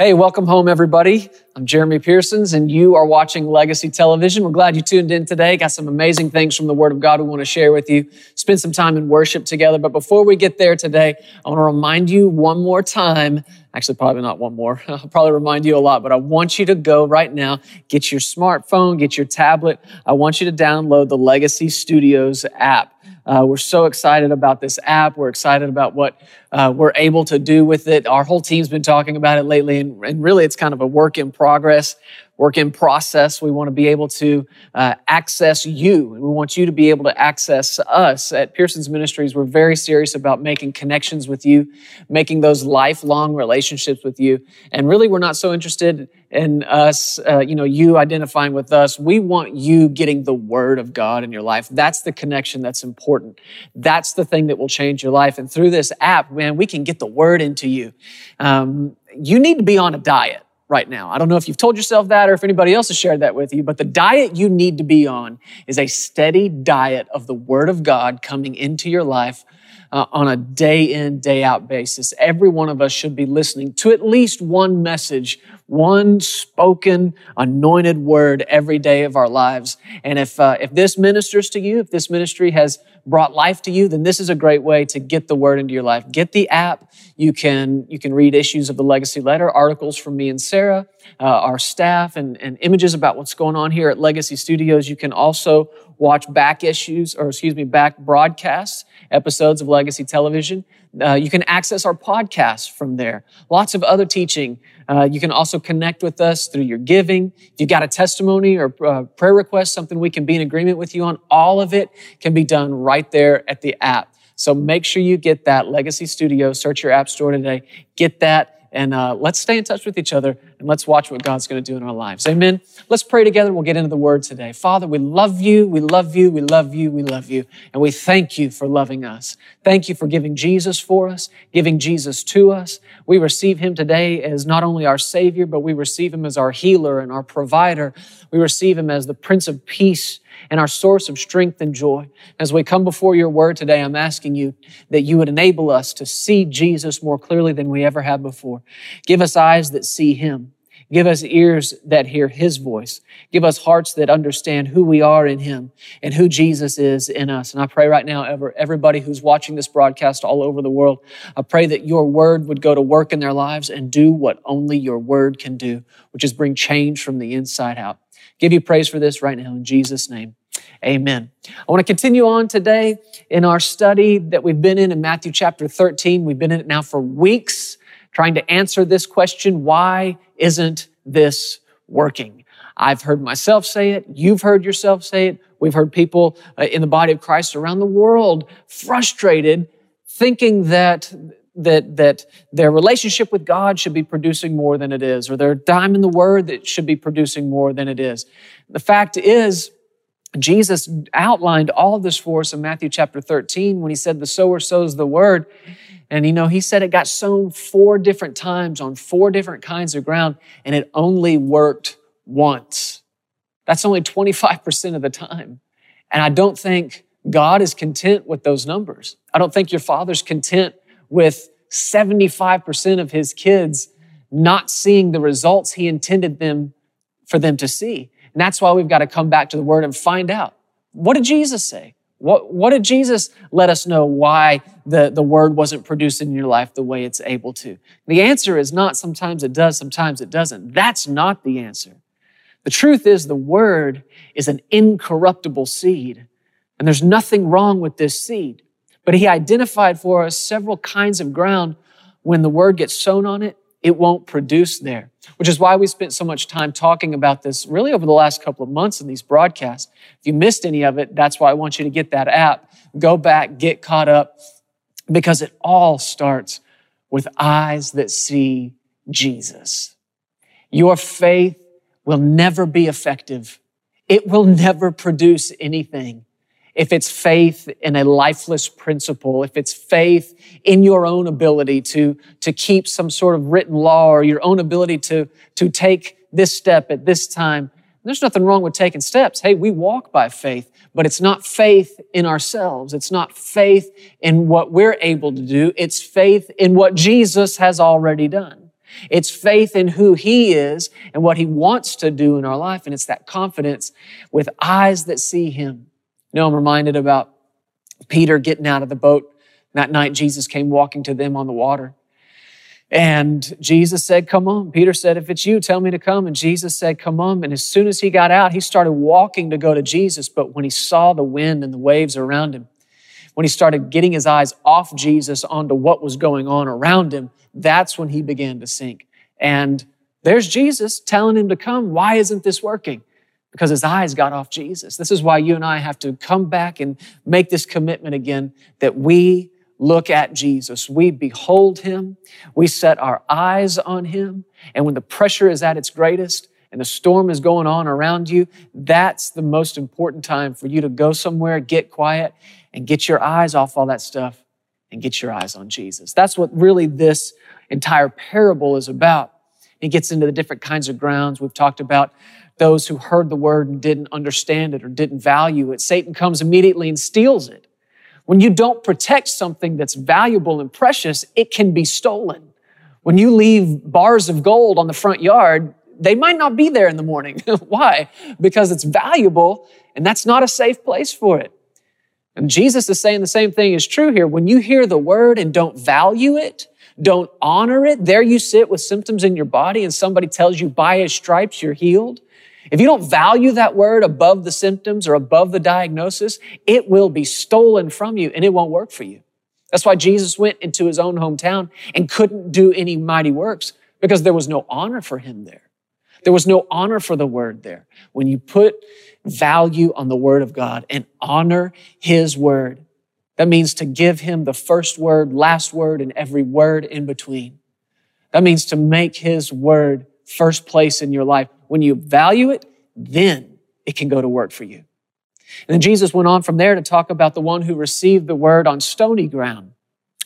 Hey, welcome home, everybody. I'm Jeremy Pearson, and you are watching Legacy Television. We're glad you tuned in today. Got some amazing things from the Word of God we want to share with you. Spend some time in worship together. But before we get there today, I want to remind you one more time. Actually, probably not one more. I'll probably remind you a lot, but I want you to go right now, get your smartphone, get your tablet. I want you to download the Legacy Studios app. We're so excited about this app. We're excited about what we're able to do with it. Our whole team's been talking about it lately, and really it's kind of a work in process. We want to be able to access you, and we want you to be able to access us. At Pearson's Ministries, we're very serious about making connections with you, making those lifelong relationships with you. And really, we're not so interested in us, you identifying with us. We want you getting the Word of God in your life. That's the connection that's important. That's the thing that will change your life. And through this app, man, we can get the Word into you. You need to be on a diet right now. I don't know if you've told yourself that or if anybody else has shared that with you, but the diet you need to be on is a steady diet of the Word of God coming into your life on a day in, day out basis. Every one of us should be listening to at least one message, one spoken, anointed word every day of our lives. And if this ministers to you, if this ministry has brought life to you, then this is a great way to get the Word into your life. Get the app. You can read issues of the Legacy Letter, articles from me and Sarah, our staff, and images about what's going on here at Legacy Studios. You can also watch back broadcasts, episodes of Legacy Television. You can access our podcast from there. Lots of other teaching. You can also connect with us through your giving. If you got a testimony or prayer request, something we can be in agreement with you on, all of it can be done right there at the app. So make sure you get that Legacy Studio. Search your app store today. Get that. And let's stay in touch with each other, and let's watch what God's going to do in our lives. Amen. Let's pray together. We'll get into the Word today. Father, we love you. We love you. We love you. We love you. And we thank you for loving us. Thank you for giving Jesus for us, giving Jesus to us. We receive him today as not only our Savior, but we receive him as our healer and our provider. We receive him as the Prince of Peace and our source of strength and joy. As we come before your Word today, I'm asking you that you would enable us to see Jesus more clearly than we ever have before. Give us eyes that see him. Give us ears that hear his voice. Give us hearts that understand who we are in him and who Jesus is in us. And I pray right now, everybody who's watching this broadcast all over the world, I pray that your Word would go to work in their lives and do what only your Word can do, which is bring change from the inside out. Give you praise for this right now in Jesus' name. Amen. I want to continue on today in our study that we've been in Matthew chapter 13. We've been in it now for weeks, trying to answer this question, why isn't this working? I've heard myself say it. You've heard yourself say it. We've heard people in the body of Christ around the world frustrated, thinking that their relationship with God should be producing more than it is, or their time in the Word that should be producing more than it is. The fact is, Jesus outlined all of this for us in Matthew chapter 13 when he said the sower sows the Word. And he said it got sown 4 different times on 4 different kinds of ground, and it only worked once. That's only 25% of the time. And I don't think God is content with those numbers. I don't think your Father's content with 75% of his kids not seeing the results he intended for them to see. And that's why we've got to come back to the Word and find out, what did Jesus say? What did Jesus let us know why the Word wasn't produced in your life the way it's able to? The answer is not sometimes it does, sometimes it doesn't. That's not the answer. The truth is the Word is an incorruptible seed, and there's nothing wrong with this seed. But he identified for us several kinds of ground. When the Word gets sown on it, it won't produce there, which is why we spent so much time talking about this really over the last couple of months in these broadcasts. If you missed any of it, that's why I want you to get that app. Go back, get caught up, because it all starts with eyes that see Jesus. Your faith will never be effective. It will never produce anything if it's faith in a lifeless principle, if it's faith in your own ability to keep some sort of written law or your own ability to take this step at this time. There's nothing wrong with taking steps. Hey, we walk by faith, but it's not faith in ourselves. It's not faith in what we're able to do. It's faith in what Jesus has already done. It's faith in who He is and what He wants to do in our life. And it's that confidence with eyes that see Him. You know, I'm reminded about Peter getting out of the boat. That night, Jesus came walking to them on the water. And Jesus said, come on. Peter said, if it's you, tell me to come. And Jesus said, come on. And as soon as he got out, he started walking to go to Jesus. But when he saw the wind and the waves around him, when he started getting his eyes off Jesus onto what was going on around him, that's when he began to sink. And there's Jesus telling him to come. Why isn't this working? Because his eyes got off Jesus. This is why you and I have to come back and make this commitment again that we look at Jesus. We behold Him. We set our eyes on Him. And when the pressure is at its greatest and the storm is going on around you, that's the most important time for you to go somewhere, get quiet, and get your eyes off all that stuff and get your eyes on Jesus. That's what really this entire parable is about. It gets into the different kinds of grounds. We've talked about those who heard the word and didn't understand it or didn't value it. Satan comes immediately and steals it. When you don't protect something that's valuable and precious, it can be stolen. When you leave bars of gold on the front yard, they might not be there in the morning. Why? Because it's valuable, and that's not a safe place for it. And Jesus is saying the same thing is true here. When you hear the word and don't value it, don't honor it, there you sit with symptoms in your body and somebody tells you by His stripes you're healed. If you don't value that word above the symptoms or above the diagnosis, it will be stolen from you and it won't work for you. That's why Jesus went into His own hometown and couldn't do any mighty works because there was no honor for Him there. There was no honor for the word there. When you put value on the word of God and honor His word, that means to give Him the first word, last word, and every word in between. That means to make His word first place in your life. When you value it, then it can go to work for you. And then Jesus went on from there to talk about the one who received the word on stony ground.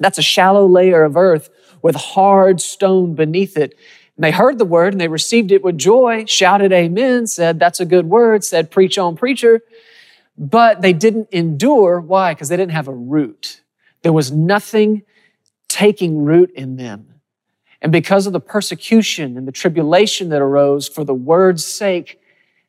That's a shallow layer of earth with hard stone beneath it. And they heard the word and they received it with joy, shouted amen, said, that's a good word, said, preach on, preacher. But they didn't endure. Why? Because they didn't have a root. There was nothing taking root in them. And because of the persecution and the tribulation that arose for the word's sake,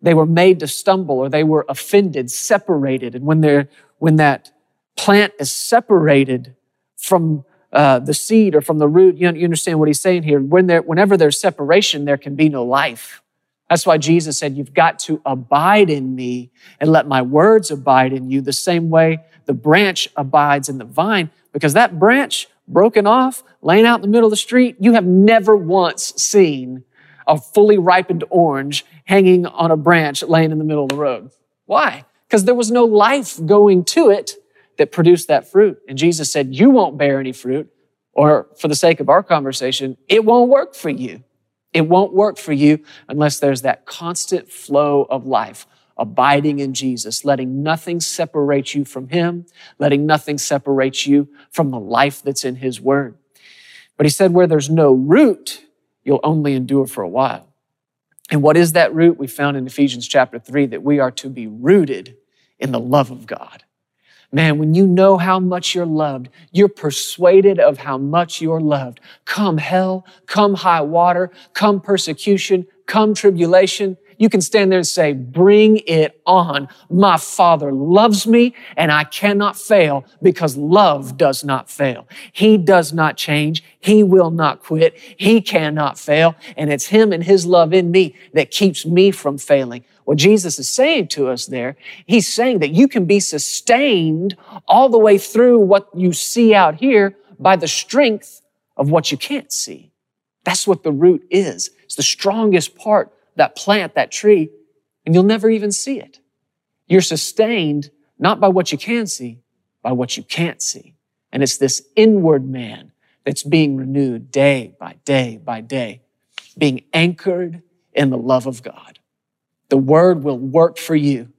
they were made to stumble or they were offended, separated. And when that plant is separated from the seed or from the root, you understand what He's saying here. Whenever there's separation, there can be no life. That's why Jesus said, you've got to abide in me and let my words abide in you the same way the branch abides in the vine, because that branch broken off, laying out in the middle of the street, you have never once seen a fully ripened orange hanging on a branch laying in the middle of the road. Why? Because there was no life going to it that produced that fruit. And Jesus said, you won't bear any fruit, or for the sake of our conversation, it won't work for you. It won't work for you unless there's that constant flow of life, abiding in Jesus, letting nothing separate you from Him, letting nothing separate you from the life that's in His word. But He said, where there's no root, you'll only endure for a while. And what is that root? We found in Ephesians chapter 3 that we are to be rooted in the love of God. Man, when you know how much you're loved, you're persuaded of how much you're loved. Come hell, come high water, come persecution, come tribulation, you can stand there and say, bring it on. My Father loves me and I cannot fail because love does not fail. He does not change. He will not quit. He cannot fail. And it's Him and His love in me that keeps me from failing. What Jesus is saying to us there, He's saying that you can be sustained all the way through what you see out here by the strength of what you can't see. That's what the root is. It's the strongest part, that plant, that tree, and you'll never even see it. You're sustained not by what you can see, by what you can't see. And it's this inward man that's being renewed day by day by day, being anchored in the love of God. The word will work for you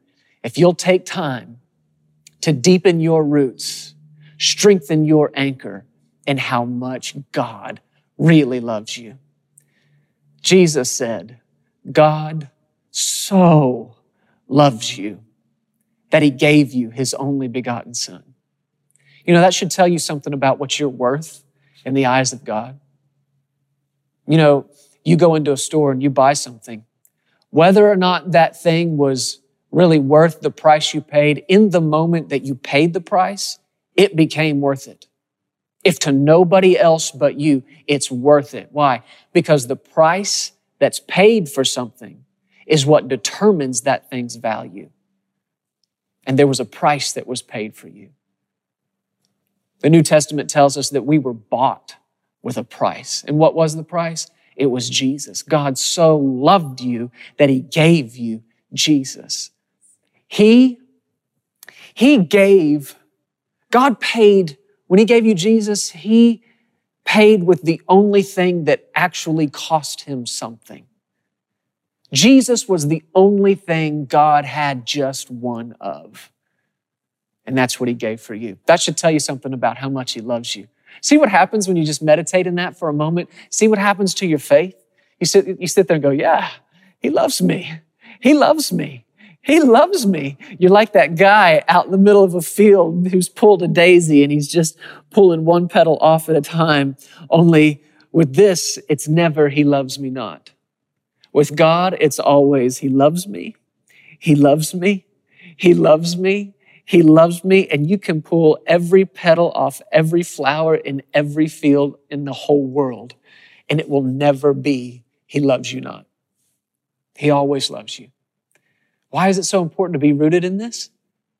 if you'll take time to deepen your roots, strengthen your anchor in how much God really loves you. Jesus said, God so loves you that He gave you His only begotten Son. You know, that should tell you something about what you're worth in the eyes of God. You know, you go into a store and you buy something. Whether or not that thing was really worth the price you paid, in the moment that you paid the price, it became worth it. If to nobody else but you, it's worth it. Why? Because the price that's paid for something is what determines that thing's value. And there was a price that was paid for you. The New Testament tells us that we were bought with a price. And what was the price? It was Jesus. God so loved you that he gave you Jesus. God paid, when he gave you Jesus, he paid with the only thing that actually cost him something. Jesus was the only thing God had just one of. And that's what he gave for you. That should tell you something about how much he loves you. See what happens when you just meditate in that for a moment? See what happens to your faith? You sit there and go, yeah, he loves me. He loves me. He loves me. You're like that guy out in the middle of a field who's pulled a daisy and he's just pulling one petal off at a time. Only with this, it's never he loves me not. With God, it's always he loves me. He loves me. He loves me. He loves me, and you can pull every petal off every flower in every field in the whole world, and it will never be he loves you not. He always loves you. Why is it so important to be rooted in this?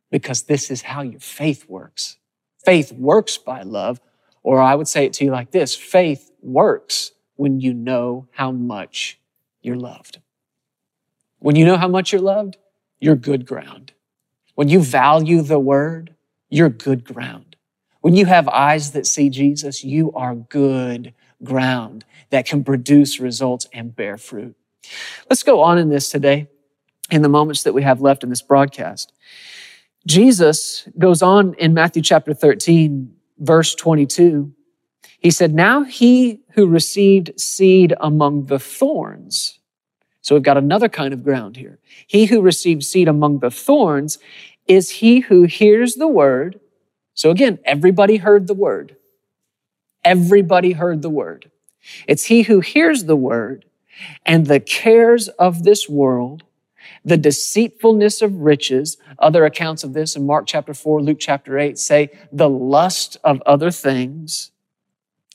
Because this is how your faith works. Faith works by love, or I would say it to you like this: faith works when you know how much you're loved. When you know how much you're loved, you're good ground. When you value the word, you're good ground. When you have eyes that see Jesus, you are good ground that can produce results and bear fruit. Let's go on in this today, in the moments that we have left in this broadcast. Jesus goes on in Matthew chapter 13, verse 22. He said, now he who received seed among the thorns. So we've got another kind of ground here. He who received seed among the thorns is he who hears the word. So again, everybody heard the word. Everybody heard the word. It's he who hears the word, and the cares of this world, the deceitfulness of riches. Other accounts of this in Mark chapter 4, Luke chapter 8 say the lust of other things.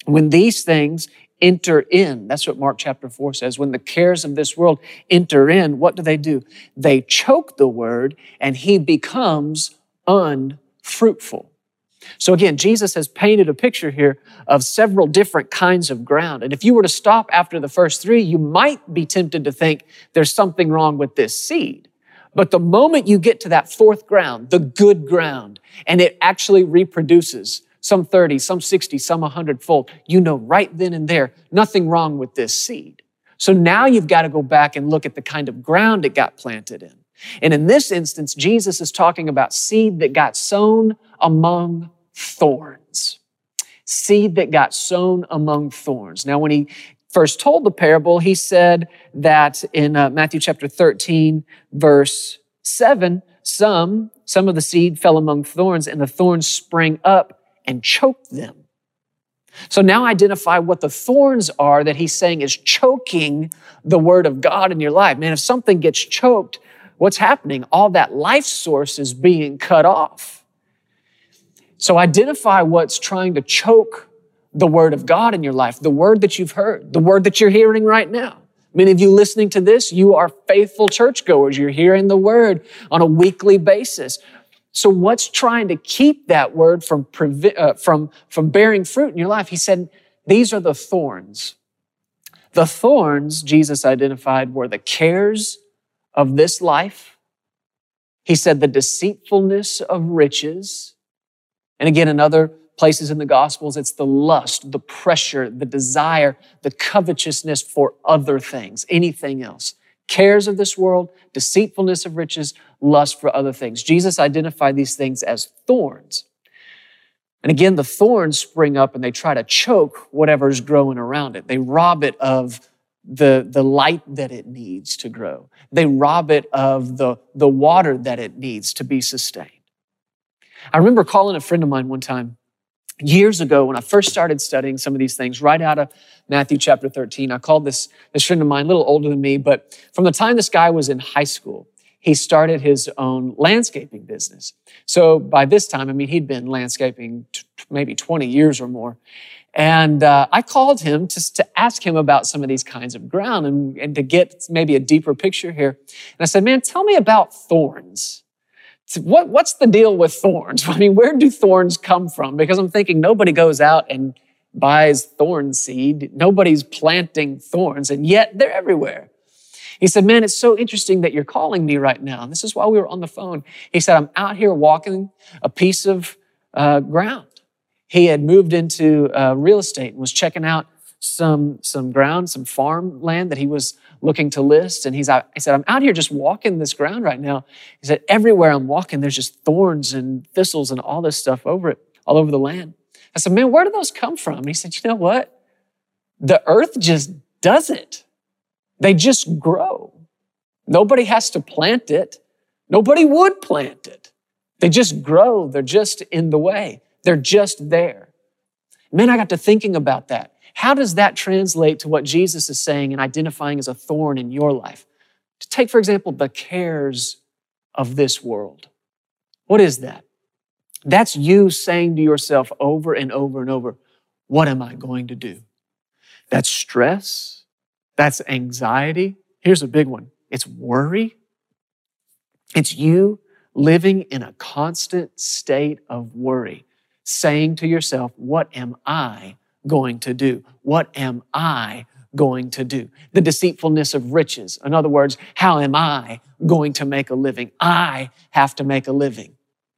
When these things enter in, that's what Mark chapter 4 says, when the cares of this world enter in, what do? They choke the word, and he becomes unfruitful. So again, Jesus has painted a picture here of several different kinds of ground. And if you were to stop after the first three, you might be tempted to think there's something wrong with this seed. But the moment you get to that fourth ground, the good ground, and it actually reproduces some 30, some 60, some 100-fold, you know right then and there, nothing wrong with this seed. So now you've got to go back and look at the kind of ground it got planted in. And in this instance, Jesus is talking about seed that got sown among thorns. Seed that got sown among thorns. Now, when he first told the parable, he said that in Matthew chapter 13, verse 7, some of the seed fell among thorns, and the thorns sprang up and choke them. So now identify what the thorns are that he's saying is choking the word of God in your life. Man, if something gets choked, what's happening? All that life source is being cut off. So identify what's trying to choke the word of God in your life, the word that you've heard, the word that you're hearing right now. Many of you listening to this, you are faithful churchgoers. You're hearing the word on a weekly basis. So what's trying to keep that word from bearing fruit in your life? He said, these are the thorns. The thorns, Jesus identified, were the cares of this life. He said the deceitfulness of riches. And again, in other places in the Gospels, it's the lust, the pressure, the desire, the covetousness for other things, anything else. Cares of this world, deceitfulness of riches, lust for other things. Jesus identified these things as thorns. And again, the thorns spring up and they try to choke whatever's growing around it. They rob it of the light that it needs to grow. They rob it of the water that it needs to be sustained. I remember calling a friend of mine one time years ago when I first started studying some of these things right out of Matthew chapter 13. I called this friend of mine, a little older than me, but from the time this guy was in high school, he started his own landscaping business. So by this time, I mean, he'd been landscaping maybe 20 years or more. And I called him to ask him about some of these kinds of ground and to get maybe a deeper picture here. And I said, man, tell me about thorns. What's the deal with thorns? I mean, where do thorns come from? Because I'm thinking nobody goes out and buys thorn seed. Nobody's planting thorns, and yet they're everywhere. He said, man, it's so interesting that you're calling me right now. And this is why we were on the phone. He said, I'm out here walking a piece of ground. He had moved into real estate and was checking out some ground, some farmland that he was looking to list. And he said, I'm out here just walking this ground right now. He said, everywhere I'm walking, there's just thorns and thistles and all this stuff over it, all over the land. I said, man, where do those come from? And he said, you know what? The earth just does it. They just grow. Nobody has to plant it. Nobody would plant it. They just grow. They're just in the way. They're just there. Man, I got to thinking about that. How does that translate to what Jesus is saying and identifying as a thorn in your life? To take, for example, the cares of this world. What is that? That's you saying to yourself over and over and over, what am I going to do? That's stress. That's anxiety. Here's a big one. It's worry. It's you living in a constant state of worry, saying to yourself, what am I going to do? What am I going to do? The deceitfulness of riches. In other words, how am I going to make a living? I have to make a living.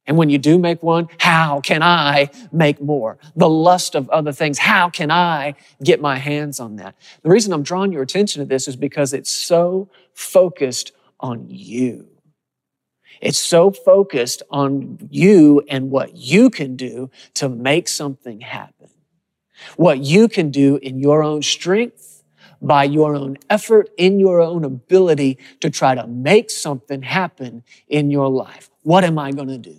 And when you do make one, how can I make more? The lust of other things. How can I get my hands on that? The reason I'm drawing your attention to this is because it's so focused on you. It's so focused on you and what you can do to make something happen. What you can do in your own strength, by your own effort, in your own ability to try to make something happen in your life. What am I going to do?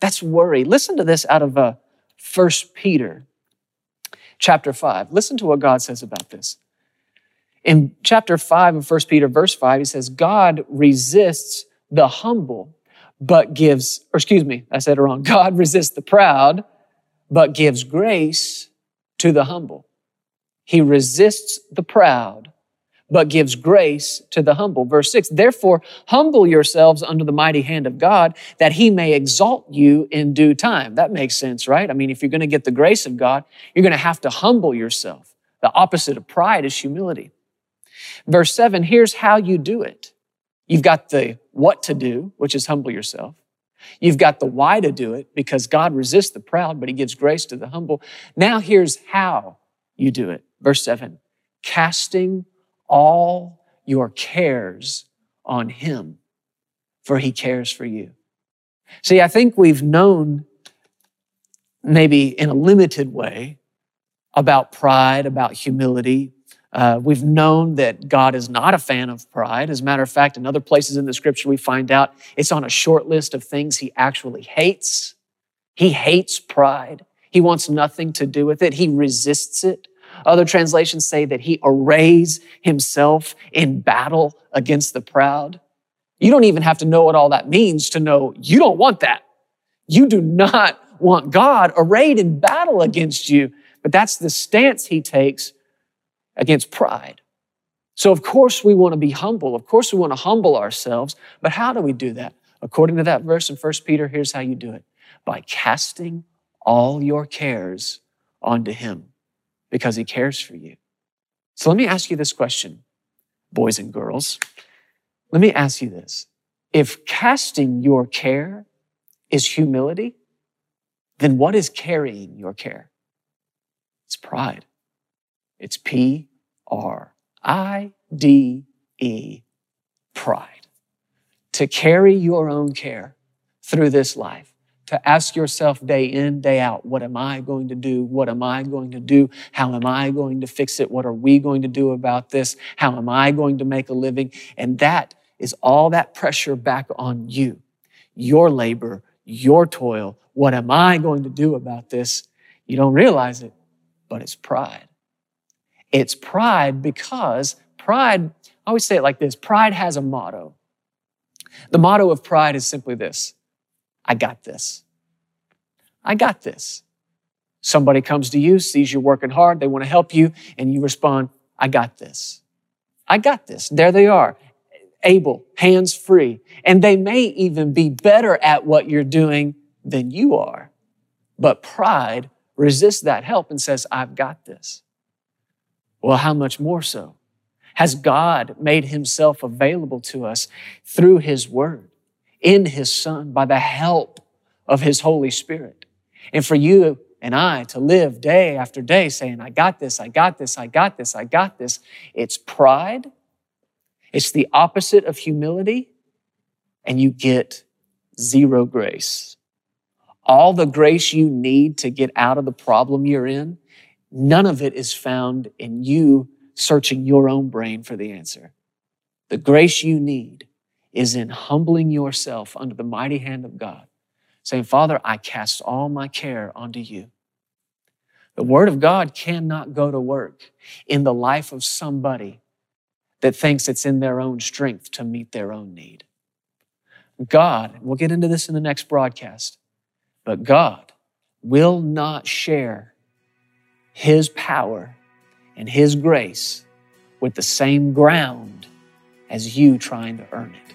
That's worry. Listen to this out of 1 Peter chapter 5. Listen to what God says about this. In chapter 5 of 1 Peter, verse 5, he says, God resists the humble, but gives, or excuse me, I said it wrong. God resists the proud, but gives grace to the humble. He resists the proud, but gives grace to the humble. Verse 6, therefore, humble yourselves under the mighty hand of God, that he may exalt you in due time. That makes sense, right? I mean, if you're going to get the grace of God, you're going to have to humble yourself. The opposite of pride is humility. Verse 7, here's how you do it. You've got the what to do, which is humble yourself. You've got the why to do it, because God resists the proud, but he gives grace to the humble. Now here's how you do it. Verse 7, casting all your cares on him, for he cares for you. See, I think we've known, maybe in a limited way, about pride, about humility. We've known that God is not a fan of pride. As a matter of fact, in other places in the scripture, we find out it's on a short list of things he actually hates. He hates pride. He wants nothing to do with it. He resists it. Other translations say that he arrays himself in battle against the proud. You don't even have to know what all that means to know you don't want that. You do not want God arrayed in battle against you, but that's the stance he takes against pride. So of course we want to be humble. Of course we want to humble ourselves, but how do we do that? According to that verse in 1 Peter, here's how you do it. By casting all your cares onto him, because he cares for you. So let me ask you this question, boys and girls. Let me ask you this. If casting your care is humility, then what is carrying your care? It's pride. It's P-R-I-D-E, pride. To carry your own care through this life, to ask yourself day in, day out, what am I going to do? What am I going to do? How am I going to fix it? What are we going to do about this? How am I going to make a living? And that is all that pressure back on you, your labor, your toil. What am I going to do about this? You don't realize it, but it's pride. It's pride because pride, I always say it like this, pride has a motto. The motto of pride is simply this: I got this. I got this. Somebody comes to you, sees you working hard, they want to help you, and you respond, I got this. I got this. There they are, able, hands free. And they may even be better at what you're doing than you are. But pride resists that help and says, I've got this. Well, how much more so has God made himself available to us through his word, in his son, by the help of his Holy Spirit. And for you and I to live day after day saying, I got this, I got this, I got this, I got this. It's pride. It's the opposite of humility. And you get zero grace. All the grace you need to get out of the problem you're in, none of it is found in you searching your own brain for the answer. The grace you need is in humbling yourself under the mighty hand of God, saying, Father, I cast all my care onto you. The word of God cannot go to work in the life of somebody that thinks it's in their own strength to meet their own need. God, we'll get into this in the next broadcast, but God will not share his power and his grace with the same ground as you trying to earn it.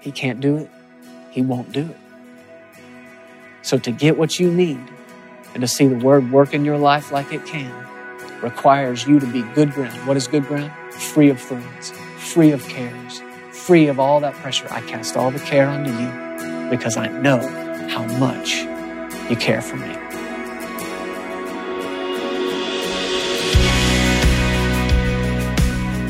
He can't do it. He won't do it. So to get what you need and to see the word work in your life like it can requires you to be good ground. What is good ground? Free of thorns, free of cares, free of all that pressure. I cast all the care onto you because I know how much you care for me.